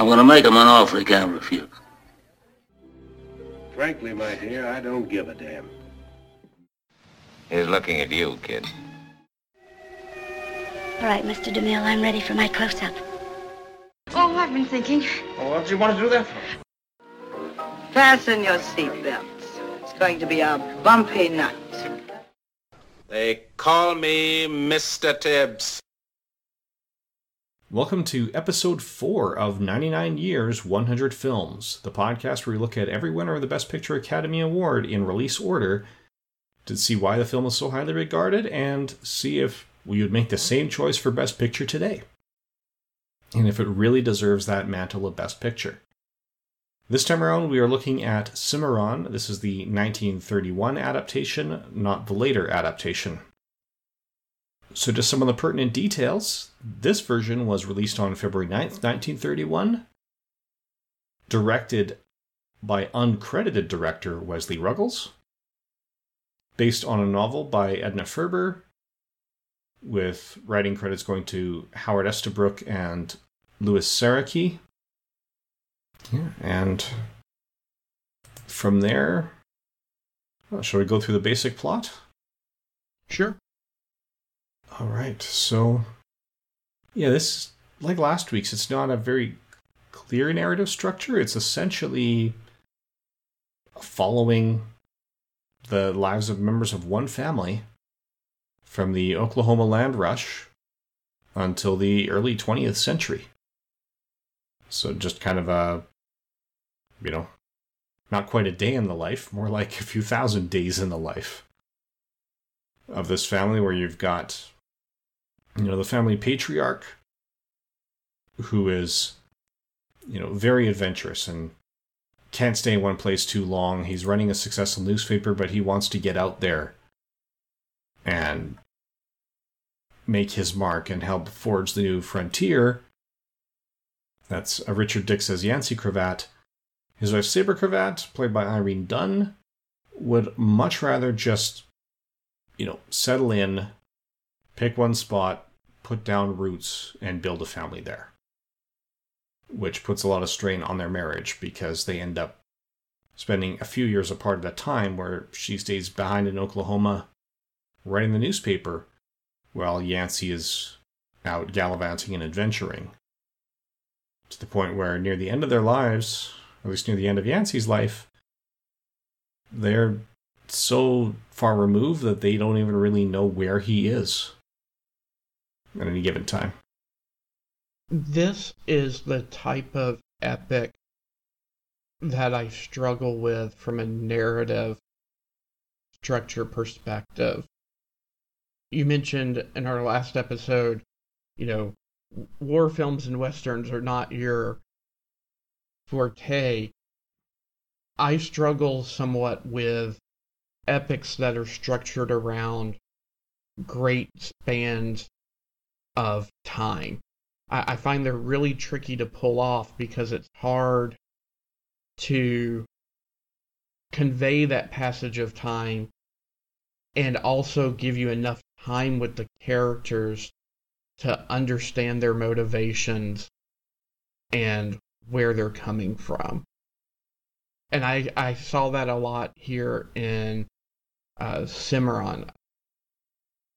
I'm going to make him an offer he can't refuse. Frankly, my dear, I don't give a damn. He's looking at you, kid. All right, Mr. DeMille, I'm ready for my close-up. Oh, I've been thinking. Oh, what do you want to do that for? Fasten your seatbelts. It's going to be a bumpy night. They call me Mr. Tibbs. Welcome to episode 4 of 99 Years, 100 Films, the podcast where we look at every winner of the Best Picture Academy Award in release order to see why the film is so highly regarded and see if we would make the same choice for Best Picture today, and if it really deserves that mantle of Best Picture. This time around, we are looking at Cimarron. This is the 1931 adaptation, not the later adaptation. So just some of the pertinent details. This version was released on February 9th, 1931. Directed by uncredited director Wesley Ruggles. Based on a novel by Edna Ferber, with writing credits going to Howard Estabrook and Louis Sarecky. Yeah, and from there, well, shall we go through the basic plot? Sure. All right, so, yeah, this, like last week's, it's not a very clear narrative structure. It's essentially following the lives of members of one family from the Oklahoma land rush until the early 20th century. So just kind of a, you know, not quite a day in the life, more like a few thousand days in the life of this family, where you've got, you know, the family patriarch, who is, you know, very adventurous and can't stay in one place too long. He's running a successful newspaper, but he wants to get out there and make his mark and help forge the new frontier. That's Richard Dix as Yancey Cravat. His wife Sabra Cravat, played by Irene Dunne, would much rather just, you know, settle in, pick one spot, put down roots, and build a family there, which puts a lot of strain on their marriage because they end up spending a few years apart at a time, where she stays behind in Oklahoma writing the newspaper while Yancey is out gallivanting and adventuring, to the point where near the end of their lives, or at least near the end of Yancey's life, they're so far removed that they don't even really know where he is at any given time. This is the type of epic that I struggle with from a narrative structure perspective. You mentioned in our last episode, you know, war films and westerns are not your forte. I struggle somewhat with epics that are structured around great spans of time. I find they're really tricky to pull off because it's hard to convey that passage of time and also give you enough time with the characters to understand their motivations and where they're coming from. And I saw that a lot here in Cimarron.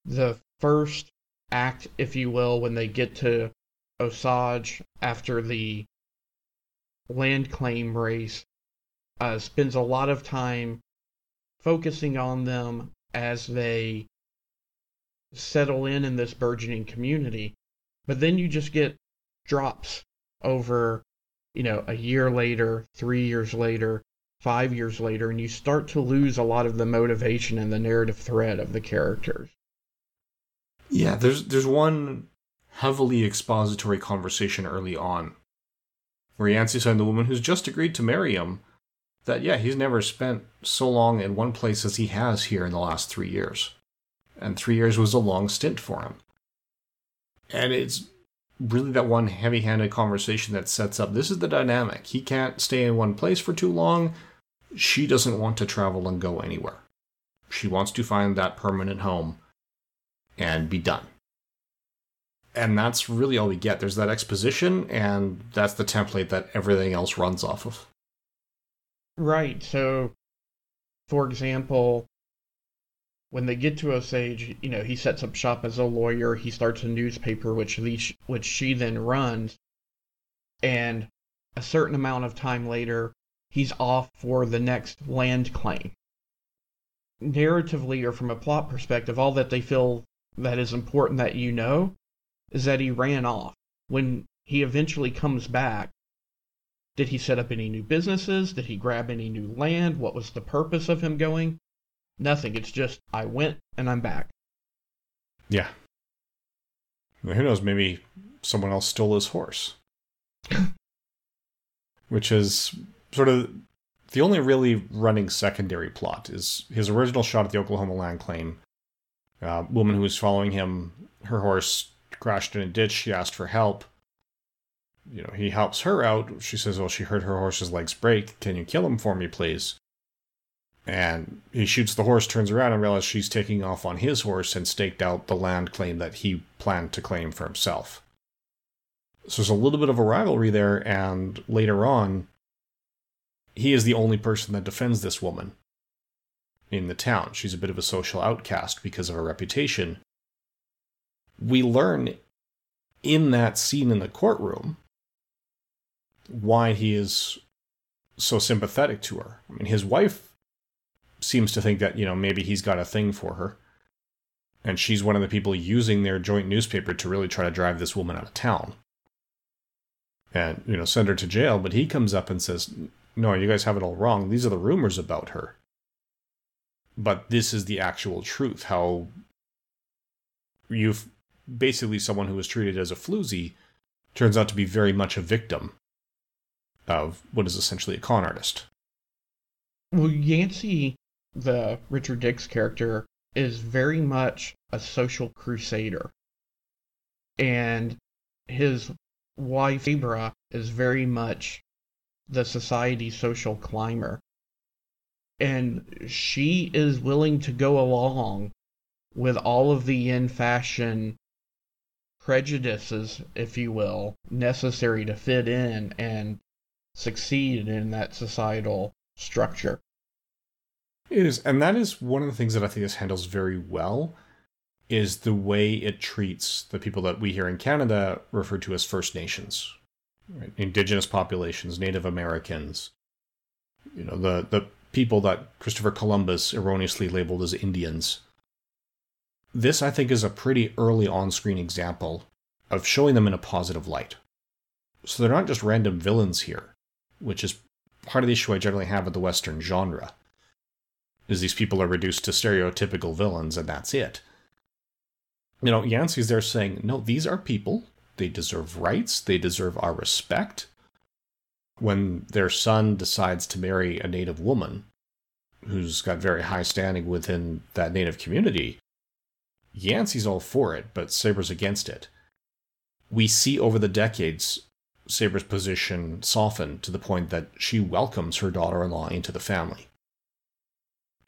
The first act, if you will, when they get to Osage after the land claim race, spends a lot of time focusing on them as they settle in this burgeoning community. But then you just get drops over, you know, a year later, 3 years later, 5 years later, and you start to lose a lot of the motivation and the narrative thread of the characters. Yeah, there's one heavily expository conversation early on where Yancey's telling the woman who's just agreed to marry him that, yeah, he's never spent so long in one place as he has here in the last 3 years. And 3 years was a long stint for him. And it's really that one heavy-handed conversation that sets up, this is the dynamic. He can't stay in one place for too long. She doesn't want to travel and go anywhere. She wants to find that permanent home and be done. And that's really all we get. There's that exposition, and that's the template that everything else runs off of. Right. So, for example, when they get to Osage, you know, he sets up shop as a lawyer. He starts a newspaper, which she then runs. And a certain amount of time later, he's off for the next land claim. Narratively, or from a plot perspective, all that they feel that is important that you know is that he ran off. When he eventually comes back, did he set up any new businesses? Did he grab any new land? What was the purpose of him going? Nothing. It's just, I went and I'm back. Yeah. Well, who knows? Maybe someone else stole his horse. Which is sort of the only really running secondary plot is his original shot at the Oklahoma land claim. Woman who was following him, her horse crashed in a ditch. She asked for help. You know, he helps her out. She says, well, she heard her horse's legs break. Can you kill him for me, please? And he shoots the horse, turns around, and realizes she's taking off on his horse and staked out the land claim that he planned to claim for himself. So there's a little bit of a rivalry there, and later on, he is the only person that defends this woman in the town. She's a bit of a social outcast because of her reputation. We learn in that scene in the courtroom why he is so sympathetic to her. I mean, his wife seems to think that, you know, maybe he's got a thing for her, and she's one of the people using their joint newspaper to really try to drive this woman out of town and, you know, send her to jail. But he comes up and says, no, you guys have it all wrong. These are the rumors about her. But this is the actual truth, how you've basically someone who was treated as a floozy turns out to be very much a victim of what is essentially a con artist. Well, Yancey, the Richard Dix character, is very much a social crusader. And his wife, Sabra, is very much the society's social climber. And she is willing to go along with all of the in-fashion prejudices, if you will, necessary to fit in and succeed in that societal structure. It is, and that is one of the things that I think this handles very well, is the way it treats the people that we here in Canada refer to as First Nations, right? Indigenous populations, Native Americans, you know, the people that Christopher Columbus erroneously labeled as Indians. This, I think, is a pretty early on-screen example of showing them in a positive light. So they're not just random villains here, which is part of the issue I generally have with the Western genre, is these people are reduced to stereotypical villains, and that's it. You know, Yancey's there saying, no, these are people. They deserve rights. They deserve our respect. When their son decides to marry a Native woman who's got very high standing within that Native community, Yancey's all for it, but Sabra's against it. We see over the decades Sabra's position soften to the point that she welcomes her daughter-in-law into the family.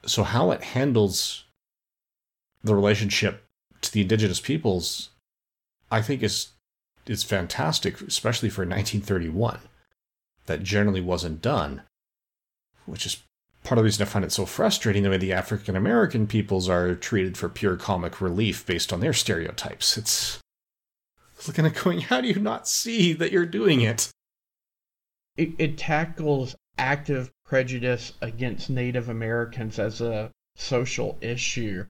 So how it handles the relationship to the Indigenous peoples, I think is fantastic, especially for 1931. That generally wasn't done, which is part of the reason I find it so frustrating the way the African-American peoples are treated for pure comic relief based on their stereotypes. It's looking at going, how do you not see that you're doing it? It tackles active prejudice against Native Americans as a social issue,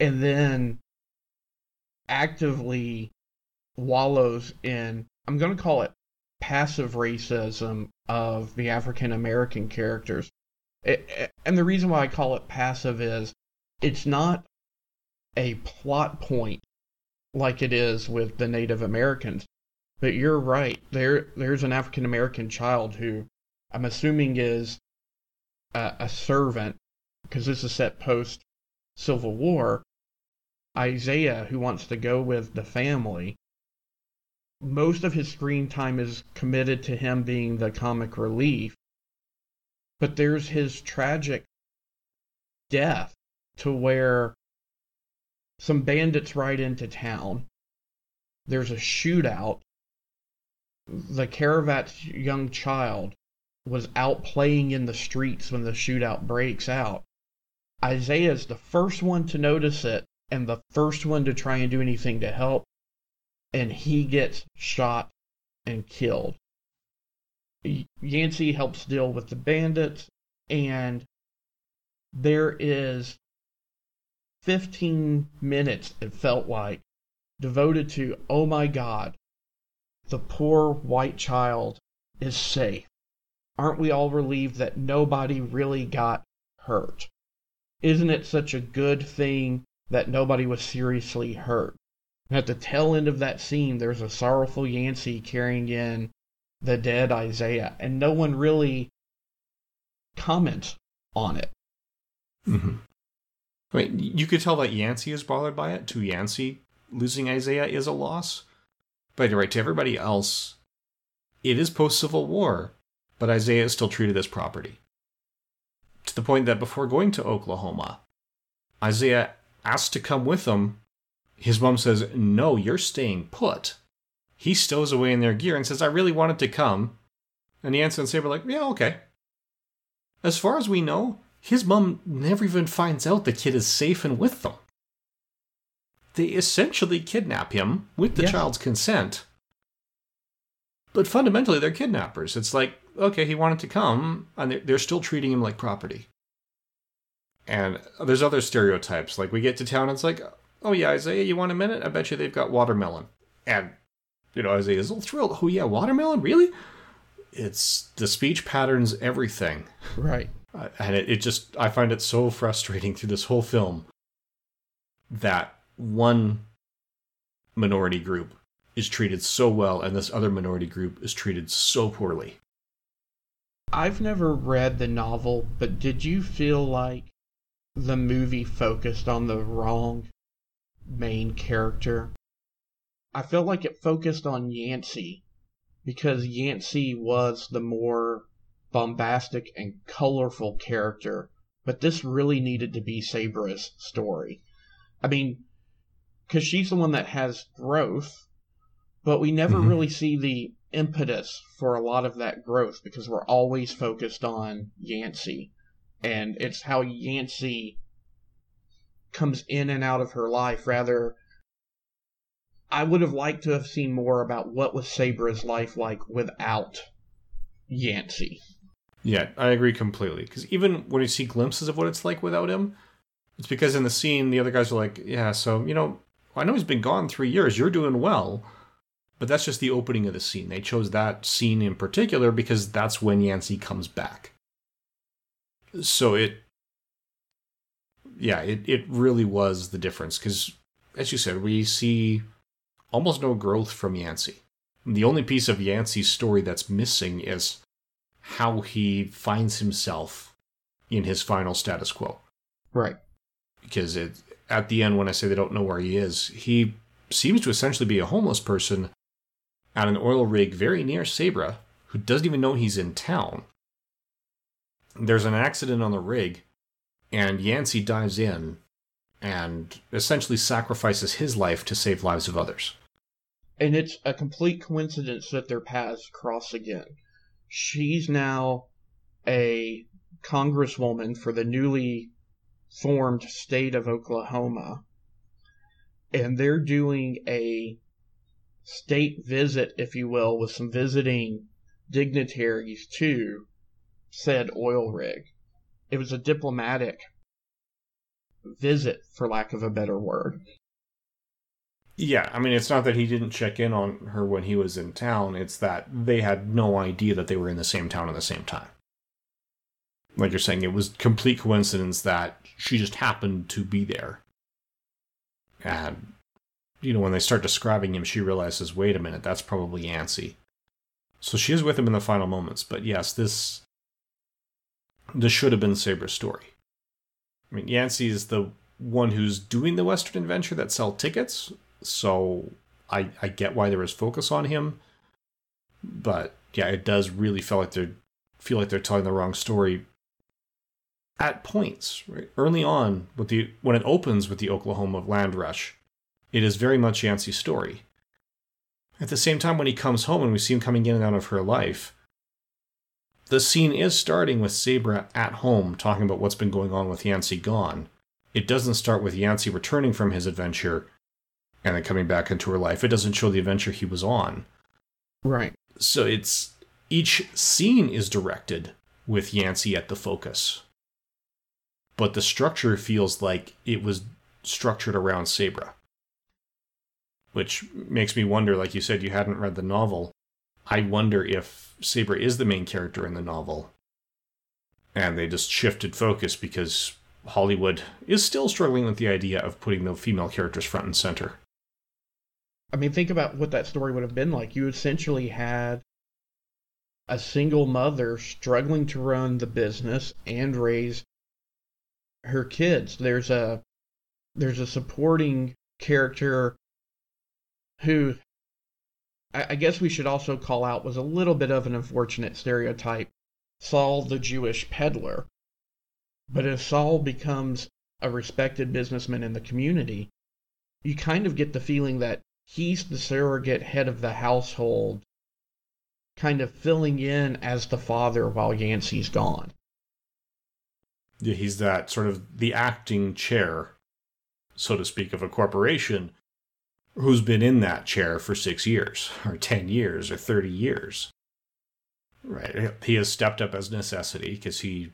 and then actively wallows in, I'm going to call it, passive racism of the African-American characters. And the reason why I call it passive is it's not a plot point like it is with the Native Americans. But you're right. There's an African-American child who I'm assuming is a servant, because this is set post-Civil War. Isaiah, who wants to go with the family, most of his screen time is committed to him being the comic relief, but there's his tragic death to where some bandits ride into town There's a shootout. The Cravat's young child was out playing in the streets when the shootout breaks out. Isaiah's the first one to notice it and the first one to try and do anything to help, and he gets shot and killed. Yancey helps deal with the bandits, and there is 15 minutes, it felt like, devoted to, oh my God, the poor white child is safe. Aren't we all relieved that nobody really got hurt? Isn't it such a good thing that nobody was seriously hurt? And at the tail end of that scene, there's a sorrowful Yancey carrying in the dead Isaiah, and no one really comments on it. Mm-hmm. I mean, you could tell that Yancey is bothered by it. To Yancey, losing Isaiah is a loss. But right, to everybody else, it is post-Civil War, but Isaiah is still treated as property. To the point that before going to Oklahoma, Isaiah asks to come with them. His mom says, no, you're staying put. He stows away in their gear and says, I really wanted to come. And Yancey and Sabra are like, yeah, okay. As far as we know, his mom never even finds out the kid is safe and with them. They essentially kidnap him with the child's consent. But fundamentally, they're kidnappers. It's like, okay, he wanted to come, and they're still treating him like property. And there's other stereotypes. Like, we get to town, and it's like, oh yeah, Isaiah, you want a minute? I bet you they've got watermelon. And, you know, Isaiah's all thrilled. Oh yeah, watermelon? Really? It's the speech patterns, everything. Right. And it just, I find it so frustrating through this whole film that one minority group is treated so well and this other minority group is treated so poorly. I've never read the novel, but did you feel like the movie focused on the wrong main character? I felt like it focused on Yancey because Yancey was the more bombastic and colorful character, but this really needed to be Sabra's story. I mean, because she's the one that has growth, but we never really see the impetus for a lot of that growth because we're always focused on Yancey, and it's how Yancey comes in and out of her life. Rather, I would have liked to have seen more about what was Sabra's life like without Yancey. Yeah, I agree completely. Because even when you see glimpses of what it's like without him, it's because in the scene, the other guys are like, yeah, so, you know, I know he's been gone 3 years. You're doing well. But that's just the opening of the scene. They chose that scene in particular because that's when Yancey comes back. So it really was the difference. Because, as you said, we see almost no growth from Yancey. The only piece of Yancey's story that's missing is how he finds himself in his final status quo. Right. Because at the end, when I say they don't know where he is, he seems to essentially be a homeless person at an oil rig very near Sabra, who doesn't even know he's in town. There's an accident on the rig, and Yancey dives in and essentially sacrifices his life to save lives of others. And it's a complete coincidence that their paths cross again. She's now a congresswoman for the newly formed state of Oklahoma, and they're doing a state visit, if you will, with some visiting dignitaries to said oil rig. It was a diplomatic visit, for lack of a better word. Yeah, I mean, it's not that he didn't check in on her when he was in town, it's that they had no idea that they were in the same town at the same time. Like you're saying, it was complete coincidence that she just happened to be there. And, you know, when they start describing him, she realizes, wait a minute, that's probably Yancey. So she is with him in the final moments. But yes, this should have been Sabra's story. I mean, Yancey is the one who's doing the Western adventure that sell tickets. So I get why there is focus on him. But yeah, it does really feel like they're telling the wrong story at points, right? Early on, when it opens with the Oklahoma land rush, it is very much Yancey's story. At the same time, when he comes home and we see him coming in and out of her life, the scene is starting with Sabra at home talking about what's been going on with Yancey gone. It doesn't start with Yancey returning from his adventure and then coming back into her life. It doesn't show the adventure he was on. Right. So it's each scene is directed with Yancey at the focus. But the structure feels like it was structured around Sabra. Which makes me wonder, like you said, you hadn't read the novel. I wonder if Sabra is the main character in the novel. And they just shifted focus because Hollywood is still struggling with the idea of putting the female characters front and center. I mean, think about what that story would have been like. You essentially had a single mother struggling to run the business and raise her kids. There's a supporting character who I guess we should also call out was a little bit of an unfortunate stereotype, Saul the Jewish peddler. But if Saul becomes a respected businessman in the community, you kind of get the feeling that he's the surrogate head of the household, kind of filling in as the father while Yancey's gone. Yeah, he's that sort of the acting chair, so to speak, of a corporation who's been in that chair for 6 years, or 10 years, or 30 years. Right. He has stepped up as necessity because he,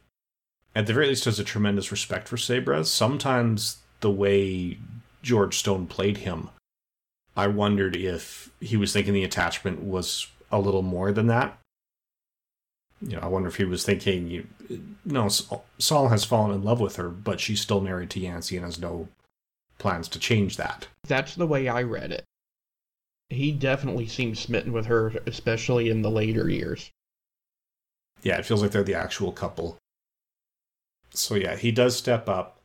at the very least, has a tremendous respect for Sabra. Sometimes the way George Stone played him, I wondered if he was thinking the attachment was a little more than that. You know, I wonder if he was thinking, no, Saul has fallen in love with her, but she's still married to Yancey and has no plans to change that. That's the way I read it. He definitely seems smitten with her, especially in the later years. Yeah, it feels like they're the actual couple. So yeah, he does step up.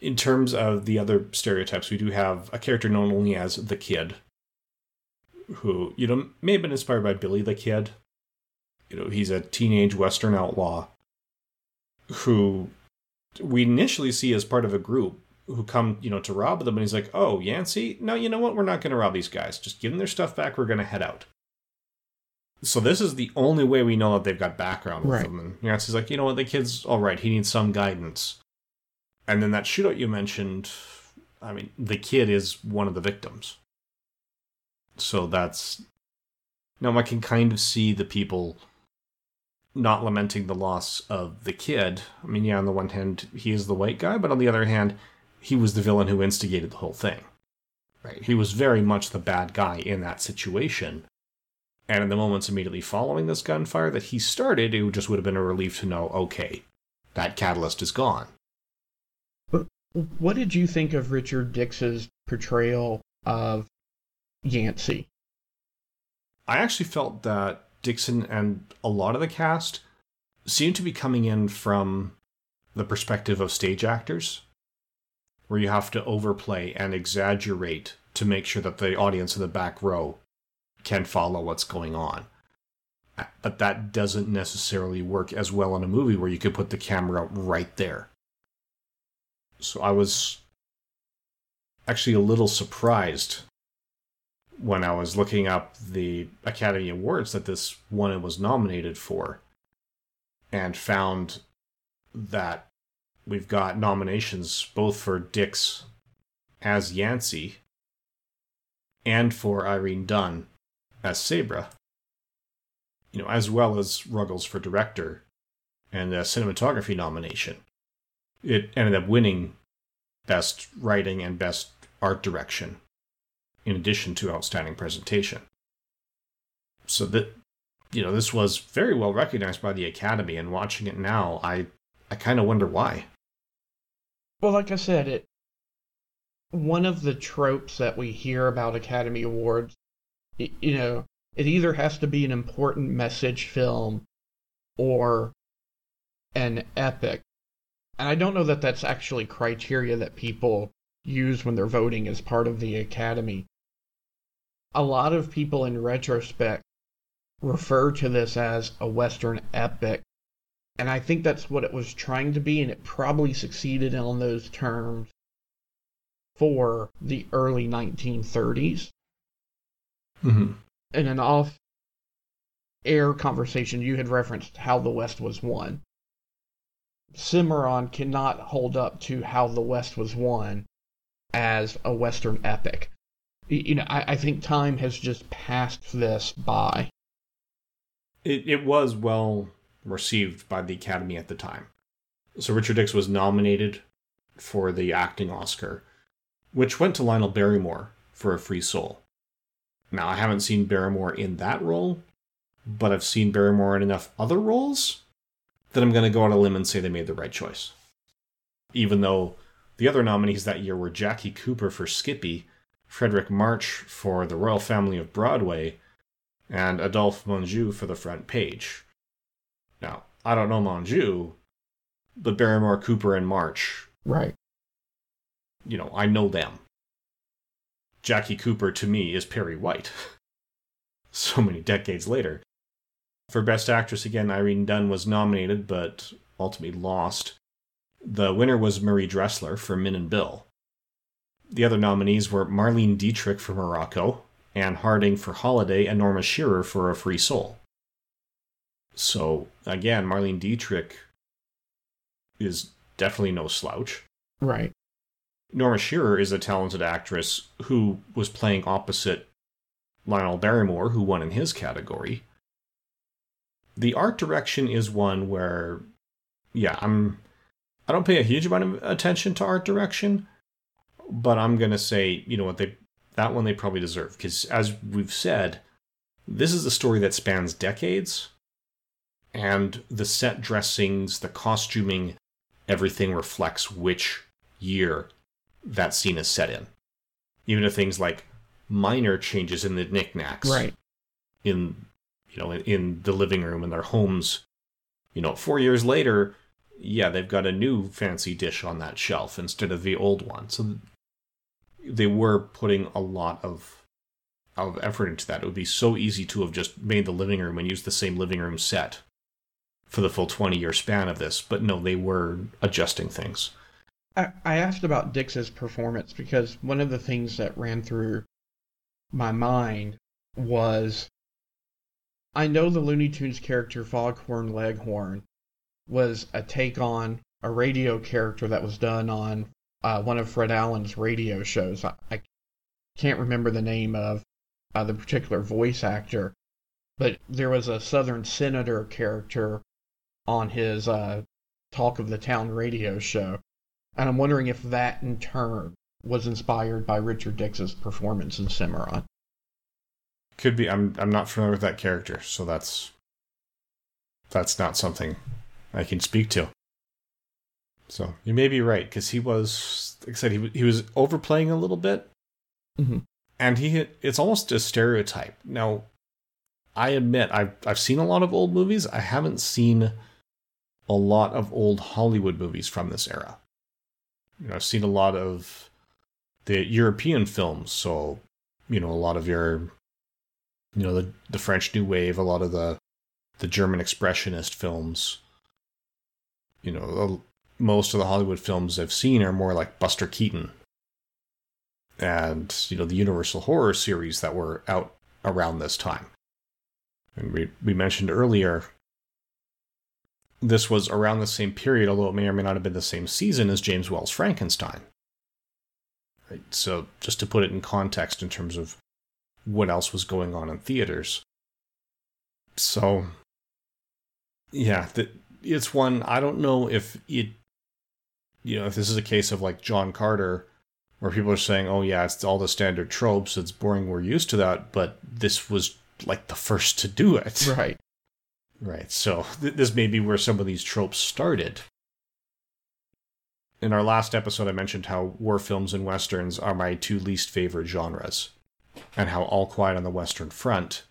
In terms of the other stereotypes, we do have a character known only as the Kid, who, you know, may have been inspired by Billy the Kid. You know, he's a teenage Western outlaw who we initially see as part of a group who come, you know, to rob them. And he's like, oh, Yancey? No, you know what? We're not going to rob these guys. Just give them their stuff back. We're going to head out. So this is the only way we know that they've got background with them. And Yancey's like, you know what? The kid's all right. He needs some guidance. And then that shootout you mentioned, I mean, the kid is one of the victims. So that's... Now I can kind of see the people not lamenting the loss of the kid. I mean, yeah, on the one hand, he is the white guy, but on the other hand, he was the villain who instigated the whole thing. Right? He was very much the bad guy in that situation. And in the moments immediately following this gunfire that he started, it just would have been a relief to know, okay, that catalyst is gone. But what did you think of Richard Dix's portrayal of Yancey? I actually felt that Dixon and a lot of the cast seemed to be coming in from the perspective of stage actors, where you have to overplay and exaggerate to make sure that the audience in the back row can follow what's going on. But that doesn't necessarily work as well in a movie where you could put the camera right there. So I was actually a little surprised when I was looking up the Academy Awards that this one was nominated for, and found that we've got nominations both for Dix as Yancey and for Irene Dunne as Sabra, you know, as well as Ruggles for director and a cinematography nomination. It ended up winning Best Writing and Best Art Direction, in addition to Outstanding Presentation. So that, you know, this was very well recognized by the Academy, and watching it now, I kind of wonder why. Well, like I said, one of the tropes that we hear about Academy Awards, you know, it either has to be an important message film or an epic. And I don't know that that's actually criteria that people use when they're voting as part of the Academy. A lot of people in retrospect refer to this as a Western epic, and I think that's what it was trying to be, and it probably succeeded on those terms for the early 1930s. Mm-hmm. In an off-air conversation, you had referenced How the West Was Won. Cimarron cannot hold up to How the West Was Won as a Western epic. You know, I think time has just passed this by. It was well received by the Academy at the time. So Richard Dix was nominated for the acting Oscar, which went to Lionel Barrymore for A Free Soul. Now, I haven't seen Barrymore in that role, but I've seen Barrymore in enough other roles that I'm going to go on a limb and say they made the right choice. Even though the other nominees that year were Jackie Cooper for Skippy, Fredric March for The Royal Family of Broadway, and Adolphe Menjou for The Front Page. Now, I don't know Menjou, but Barrymore, Cooper, and March. Right. You know, I know them. Jackie Cooper, to me, is Perry White. So many decades later. For Best Actress, again, Irene Dunne was nominated, but ultimately lost. The winner was Marie Dressler for Min and Bill. The other nominees were Marlene Dietrich for Morocco, Anne Harding for Holiday, and Norma Shearer for A Free Soul. So, again, Marlene Dietrich is definitely no slouch. Right. Norma Shearer is a talented actress who was playing opposite Lionel Barrymore, who won in his category. The art direction is one where, yeah, I don't pay a huge amount of attention to art direction, but I'm going to say, you know what, that one they probably deserve. Because as we've said, this is a story that spans decades. And the set dressings, the costuming, everything reflects which year that scene is set in. Even if things like minor changes in the knickknacks, right? In the living room in their homes, 4 years later, yeah, they've got a new fancy dish on that shelf instead of the old one. So they were putting a lot of effort into that. It would be so easy to have just made the living room and used the same living room set for the full 20-year span of this. But no, they were adjusting things. I asked about Dix's performance because one of the things that ran through my mind was, I know the Looney Tunes character Foghorn Leghorn was a take on a radio character that was done on one of Fred Allen's radio shows. I can't remember the name of the particular voice actor, but there was a Southern Senator character on his Talk of the Town radio show. And I'm wondering if that, in turn, was inspired by Richard Dix's performance in Cimarron. Could be. I'm not familiar with that character, so that's not something I can speak to. So you may be right, because he was, like I said, he was overplaying a little bit, mm-hmm. and it's almost a stereotype. Now, I admit I've seen a lot of old movies. I haven't seen a lot of old Hollywood movies from this era. I've seen a lot of the European films, so, a lot of your, the French New Wave, a lot of the German Expressionist films. Most of the Hollywood films I've seen are more like Buster Keaton and, the Universal Horror series that were out around this time. And we mentioned earlier, this was around the same period, although it may or may not have been the same season as James Wells' Frankenstein. Right? So just to put it in context in terms of what else was going on in theaters. So, yeah, it's one, I don't know if it, if this is a case of like John Carter, where people are saying, oh yeah, it's all the standard tropes, it's boring, we're used to that, but this was like the first to do it. Right. Right, so this may be where some of these tropes started. In our last episode, I mentioned how war films and westerns are my two least favorite genres, and how All Quiet on the Western Front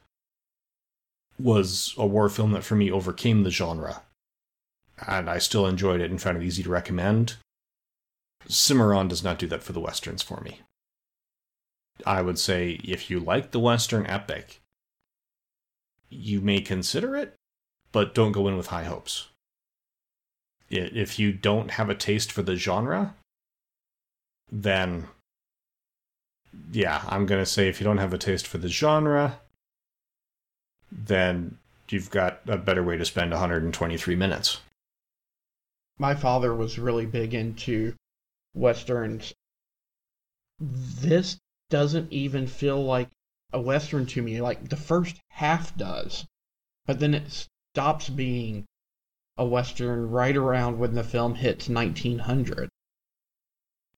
was a war film that for me overcame the genre, and I still enjoyed it and found it easy to recommend. Cimarron does not do that for the westerns for me. I would say if you like the western epic, you may consider it, but don't go in with high hopes. If you don't have a taste for the genre, then yeah, I'm going to say if you don't have a taste for the genre, then you've got a better way to spend 123 minutes. My father was really big into Westerns. This doesn't even feel like a Western to me. Like, the first half does, but then it stops being a Western right around when the film hits 1900.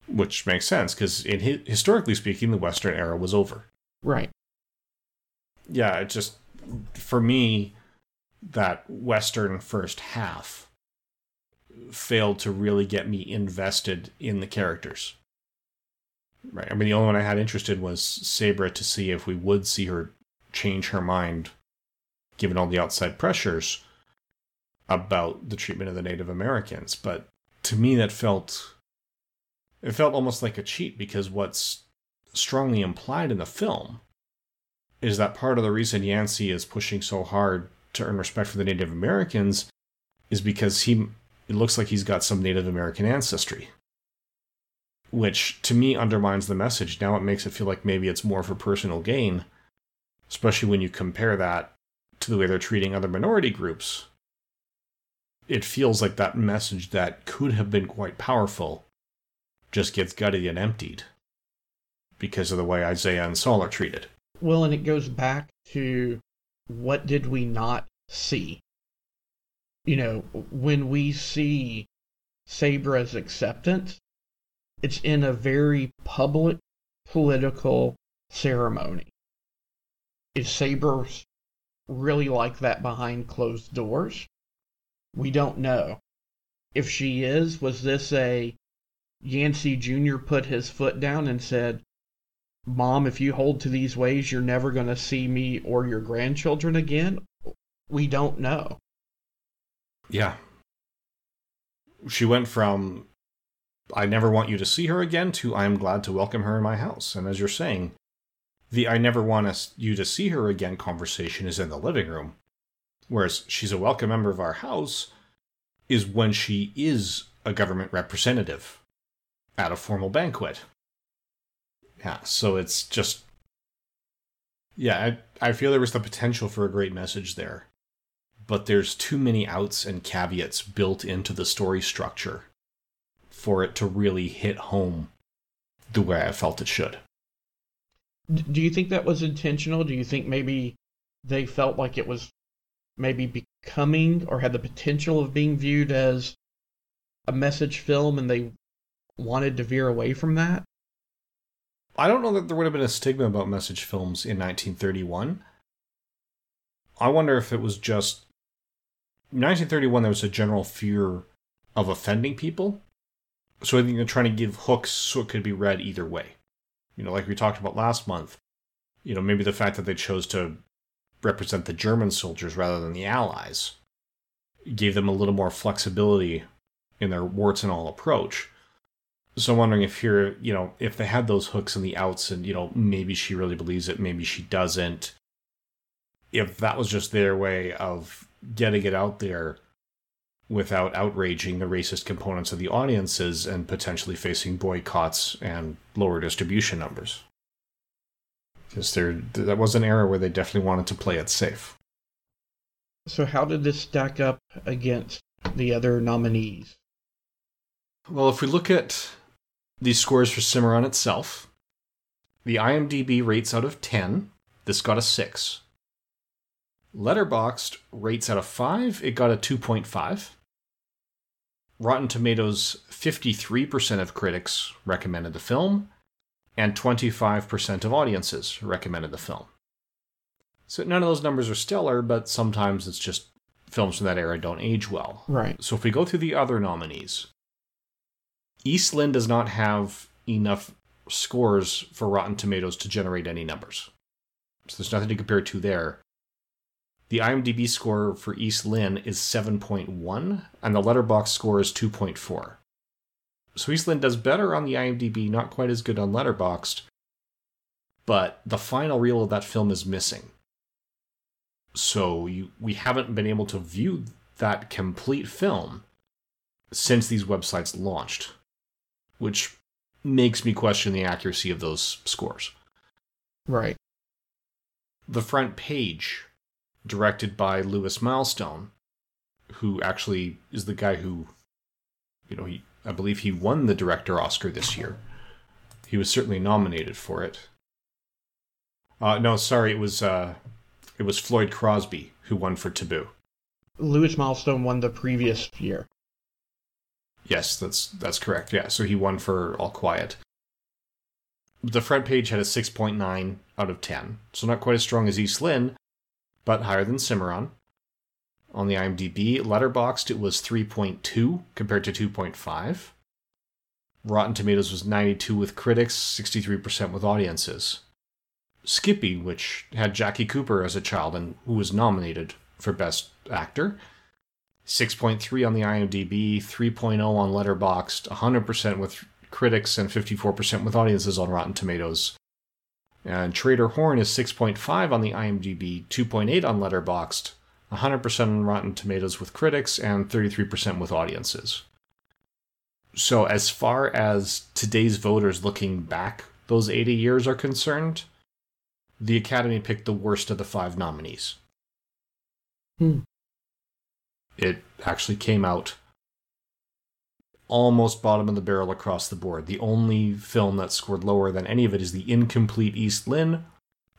Which makes sense, because historically speaking, the Western era was over. Right. Yeah, it just, for me, that Western first half failed to really get me invested in the characters. Right. I mean, the only one I had interested was Sabra, to see if we would see her change her mind, given all the outside pressures, about the treatment of the Native Americans. But to me, it felt almost like a cheat, because what's strongly implied in the film is that part of the reason Yancey is pushing so hard to earn respect for the Native Americans is because it looks like he's got some Native American ancestry, which to me undermines the message. Now it makes it feel like maybe it's more for personal gain, especially when you compare that to the way they're treating other minority groups. It feels like that message that could have been quite powerful just gets gutted and emptied because of the way Isaiah and Saul are treated. Well, and it goes back to, what did we not see? You know, when we see Sabra's acceptance, it's in a very public political ceremony. Is Sabra really like that behind closed doors? We don't know. If she is, was this a Yancey Jr. put his foot down and said, Mom, if you hold to these ways, you're never going to see me or your grandchildren again? We don't know. Yeah. She went from, I never want you to see her again, to I'm glad to welcome her in my house. And as you're saying, the I never want you to see her again conversation is in the living room. Whereas she's a welcome member of our house is when she is a government representative at a formal banquet. Yeah, so it's just, yeah, I feel there was the potential for a great message there, but there's too many outs and caveats built into the story structure for it to really hit home the way I felt it should. Do you think that was intentional? Do you think maybe they felt like it was maybe becoming, or had the potential of being, viewed as a message film, and they wanted to veer away from that? I don't know that there would have been a stigma about message films in 1931. I wonder if it was just, in 1931 there was a general fear of offending people, so I think they're trying to give hooks so it could be read either way. You know, like we talked about last month, you know, maybe the fact that they chose to represent the German soldiers rather than the Allies gave them a little more flexibility in their warts and all approach. So I'm wondering if here, you know, if they had those hooks in the outs and, you know, maybe she really believes it, maybe she doesn't, if that was just their way of getting it out there without outraging the racist components of the audiences and potentially facing boycotts and lower distribution numbers. Because that was an era where they definitely wanted to play it safe. So how did this stack up against the other nominees? Well, if we look at the scores for Cimarron itself, the IMDb rates out of 10. This got a 6. Letterboxd rates out of 5. It got a 2.5. Rotten Tomatoes, 53% of critics recommended the film, and 25% of audiences recommended the film. So none of those numbers are stellar, but sometimes it's just films from that era don't age well. Right. So if we go through the other nominees, East Lynne does not have enough scores for Rotten Tomatoes to generate any numbers. So there's nothing to compare to there. The IMDb score for East Lynne is 7.1, and the Letterboxd score is 2.4. So East Lynne does better on the IMDb, not quite as good on Letterboxd, but the final reel of that film is missing. So we haven't been able to view that complete film since these websites launched, which makes me question the accuracy of those scores. Right. The Front Page, directed by Louis Milestone, who actually is the guy who, you know, I believe he won the director Oscar this year. He was certainly nominated for it. It was Floyd Crosby who won for Taboo. Louis Milestone won the previous year. Yes, that's correct. Yeah, so he won for All Quiet. The Front Page had a 6.9 out of 10, so not quite as strong as East Lynne, but higher than Cimarron. On the IMDb, Letterboxd, it was 3.2 compared to 2.5. Rotten Tomatoes was 92 with critics, 63% with audiences. Skippy, which had Jackie Cooper as a child and who was nominated for Best Actor, 6.3 on the IMDb, 3.0 on Letterboxd, 100% with critics and 54% with audiences on Rotten Tomatoes. And Trader Horn is 6.5 on the IMDb, 2.8 on Letterboxd, 100% on Rotten Tomatoes with critics, and 33% with audiences. So as far as today's voters looking back those 80 years are concerned, the Academy picked the worst of the five nominees. It actually came out almost bottom of the barrel across the board. The only film that scored lower than any of it is the incomplete East Lynne,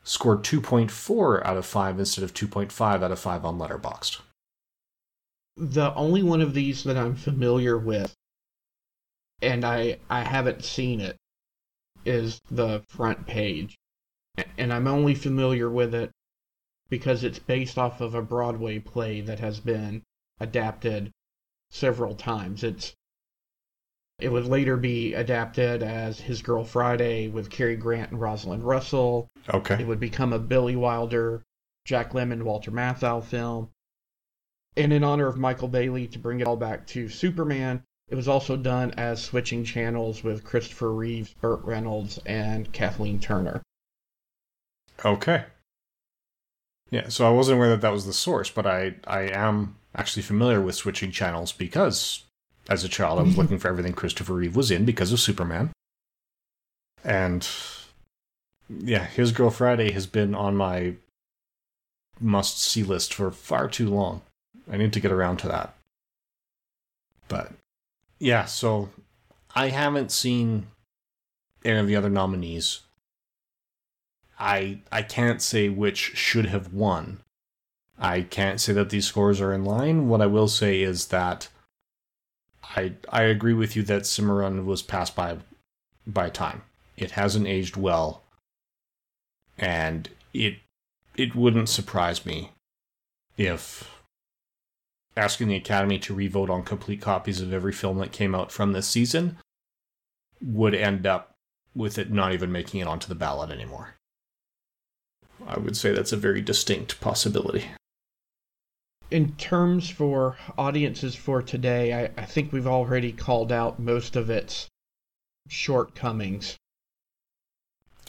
scored 2.4 out of 5 instead of 2.5 out of 5 on Letterboxd. The only one of these that I'm familiar with, and I haven't seen it, is The Front Page. And I'm only familiar with it because it's based off of a Broadway play that has been adapted several times. It would later be adapted as His Girl Friday with Cary Grant and Rosalind Russell. Okay. It would become a Billy Wilder, Jack Lemmon, Walter Matthau film. And in honor of Michael Bailey, to bring it all back to Superman, it was also done as Switching Channels with Christopher Reeve, Burt Reynolds, and Kathleen Turner. Okay. Yeah, so I wasn't aware that that was the source, but I am actually familiar with Switching Channels because, as a child, I was looking for everything Christopher Reeve was in because of Superman. And, yeah, His Girl Friday has been on my must-see list for far too long. I need to get around to that. But, yeah, so I haven't seen any of the other nominees. I can't say which should have won. I can't say that these scores are in line. What I will say is that I agree with you that Cimarron was passed by time. It hasn't aged well, and it wouldn't surprise me if asking the Academy to revote on complete copies of every film that came out from this season would end up with it not even making it onto the ballot anymore. I would say that's a very distinct possibility. In terms for audiences for today, I think we've already called out most of its shortcomings.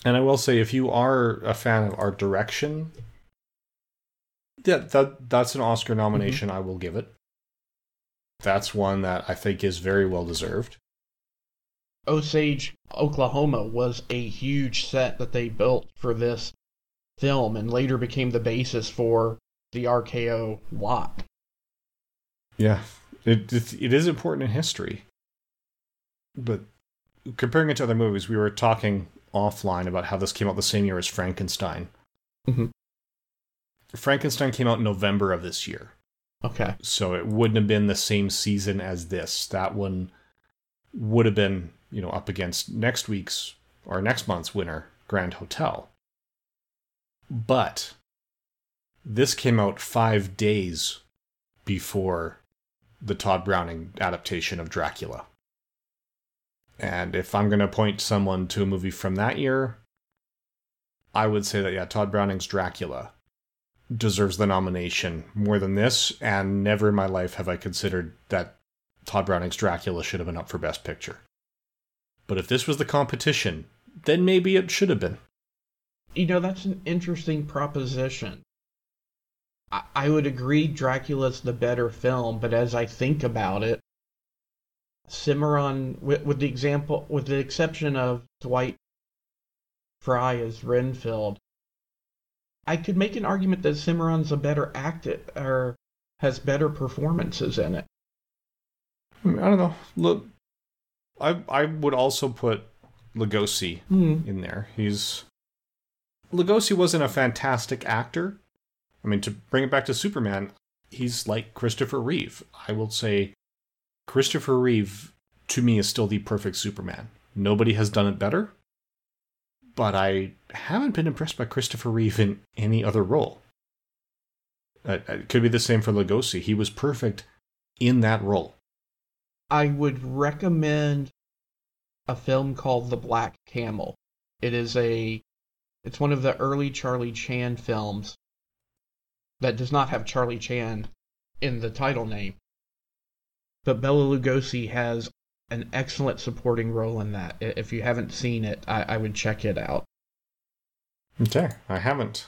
And I will say, if you are a fan of art direction, that's an Oscar nomination I will give it. That's one that I think is very well deserved. Osage, Oklahoma was a huge set that they built for this film and later became the basis for the RKO lot. Yeah, it is important in history. But comparing it to other movies, we were talking offline about how this came out the same year as Frankenstein. Mm-hmm. Frankenstein came out in November of this year. Okay. So it wouldn't have been the same season as this. That one would have been, you know, up against next month's winner, Grand Hotel. But this came out 5 days before the Todd Browning adaptation of Dracula. And if I'm going to point someone to a movie from that year, I would say that, yeah, Todd Browning's Dracula deserves the nomination more than this, and never in my life have I considered that Todd Browning's Dracula should have been up for Best Picture. But if this was the competition, then maybe it should have been. You know, that's an interesting proposition. I would agree Dracula's the better film, but as I think about it, Cimarron, with the exception of Dwight Fry as Renfield, I could make an argument that Cimarron's a better actor or has better performances in it. I don't know. Look, I would also put Lugosi in there. Lugosi wasn't a fantastic actor. I mean, to bring it back to Superman, he's like Christopher Reeve. I will say Christopher Reeve, to me, is still the perfect Superman. Nobody has done it better. But I haven't been impressed by Christopher Reeve in any other role. It could be the same for Lugosi. He was perfect in that role. I would recommend a film called The Black Camel. It's one of the early Charlie Chan films that does not have Charlie Chan in the title name. But Bela Lugosi has an excellent supporting role in that. If you haven't seen it, I would check it out. Okay, I haven't.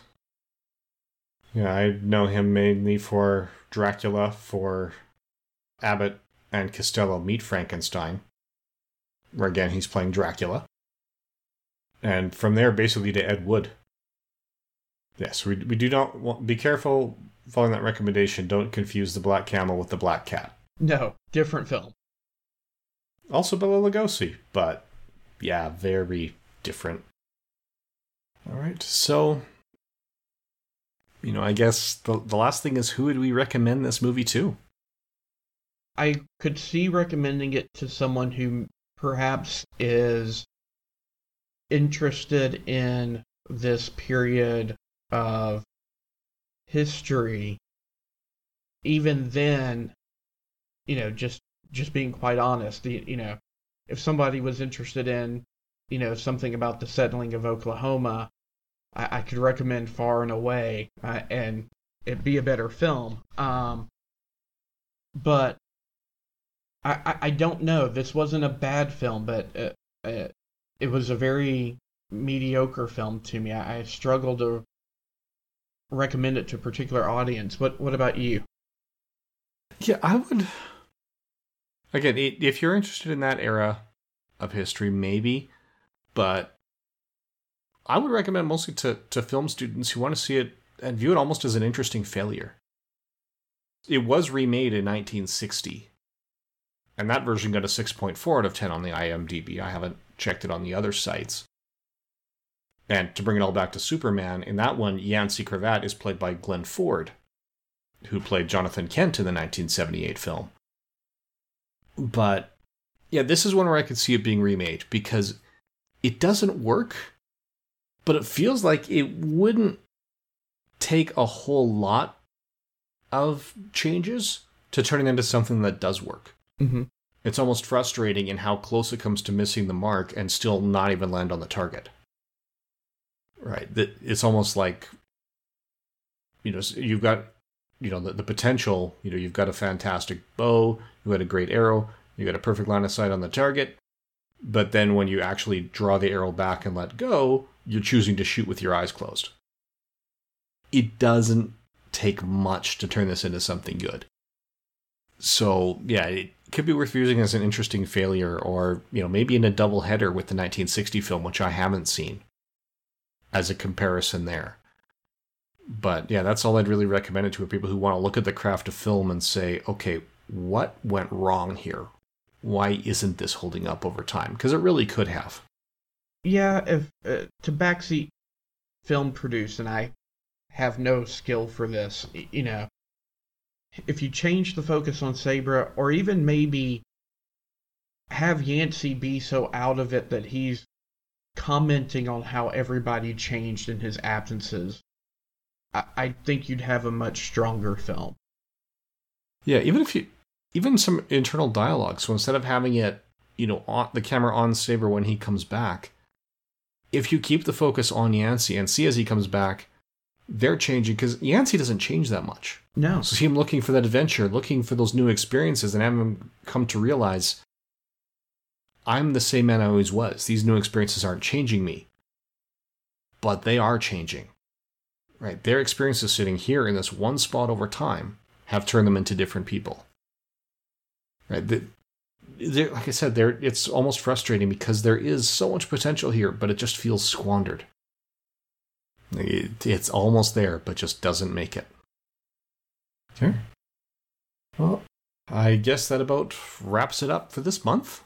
Yeah, I know him mainly for Dracula, for Abbott and Costello Meet Frankenstein, where again he's playing Dracula. And from there, basically to Ed Wood. Yes, we do not want... Be careful following that recommendation. Don't confuse The Black Camel with The Black Cat. No, different film. Also Bela Lugosi, but yeah, very different. All right, so... You know, I guess the last thing is, who would we recommend this movie to? I could see recommending it to someone who perhaps is interested in this period of history. Even then, you know, just being quite honest, you know, if somebody was interested in, you know, something about the settling of Oklahoma, I could recommend Far and Away, and it'd be a better film. But I don't know. This wasn't a bad film, but it was a very mediocre film to me. I struggle to recommend it to a particular audience. What about you? Yeah, I would... Again, if you're interested in that era of history, maybe, but... I would recommend mostly to film students who want to see it and view it almost as an interesting failure. It was remade in 1960, and that version got a 6.4 out of 10 on the IMDb. I haven't checked it on the other sites. And to bring it all back to Superman, in that one, Yancey Cravat is played by Glenn Ford, who played Jonathan Kent in the 1978 film. But, yeah, this is one where I could see it being remade, because it doesn't work. But it feels like it wouldn't take a whole lot of changes to turn it into something that does work. Mm-hmm. It's almost frustrating in how close it comes to missing the mark and still not even land on the target. Right. It's almost like, you know, you've got, you know, the potential, you know, you've got a fantastic bow, you've got a great arrow, you've got a perfect line of sight on the target. But then when you actually draw the arrow back and let go, you're choosing to shoot with your eyes closed. It doesn't take much to turn this into something good. So, yeah, it could be worth using as an interesting failure, or, you know, maybe in a doubleheader with the 1960 film, which I haven't seen, as a comparison there. But, yeah, that's all I'd really recommend it to, people who want to look at the craft of film and say, okay, what went wrong here? Why isn't this holding up over time? Because it really could have. Yeah, if to backseat film produce, and I have no skill for this, you know, if you change the focus on Sabra, or even maybe have Yancey be so out of it that he's commenting on how everybody changed in his absences, I think you'd have a much stronger film. Yeah, even some internal dialogue. So instead of having it, you know, on the camera on Sabra when he comes back, if you keep the focus on Yancey and see as he comes back, they're changing, because Yancey doesn't change that much. No. So see him looking for that adventure, looking for those new experiences, and having him come to realize, I'm the same man I always was. These new experiences aren't changing me. But they are changing. Right? Their experiences sitting here in this one spot over time have turned them into different people. Right? like I said, it's almost frustrating because there is so much potential here, but it just feels squandered. It's almost there, but just doesn't make it. Okay. Well, I guess that about wraps it up for this month.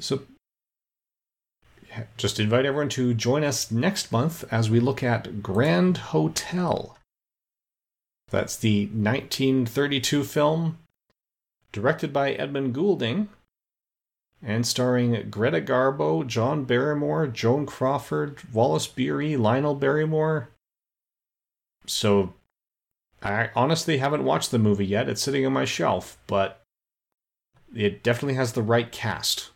So, just invite everyone to join us next month as we look at Grand Hotel. That's the 1932 film, directed by Edmund Goulding, and starring Greta Garbo, John Barrymore, Joan Crawford, Wallace Beery, Lionel Barrymore. So, I honestly haven't watched the movie yet. It's sitting on my shelf, but it definitely has the right cast.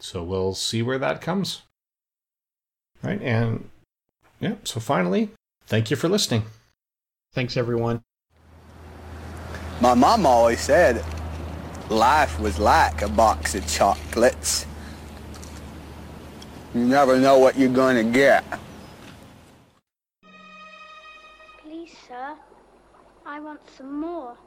So we'll see where that comes. All right, and yeah, so finally, thank you for listening. Thanks, everyone. My mom always said life was like a box of chocolates. You never know what you're going to get. Please, sir, I want some more.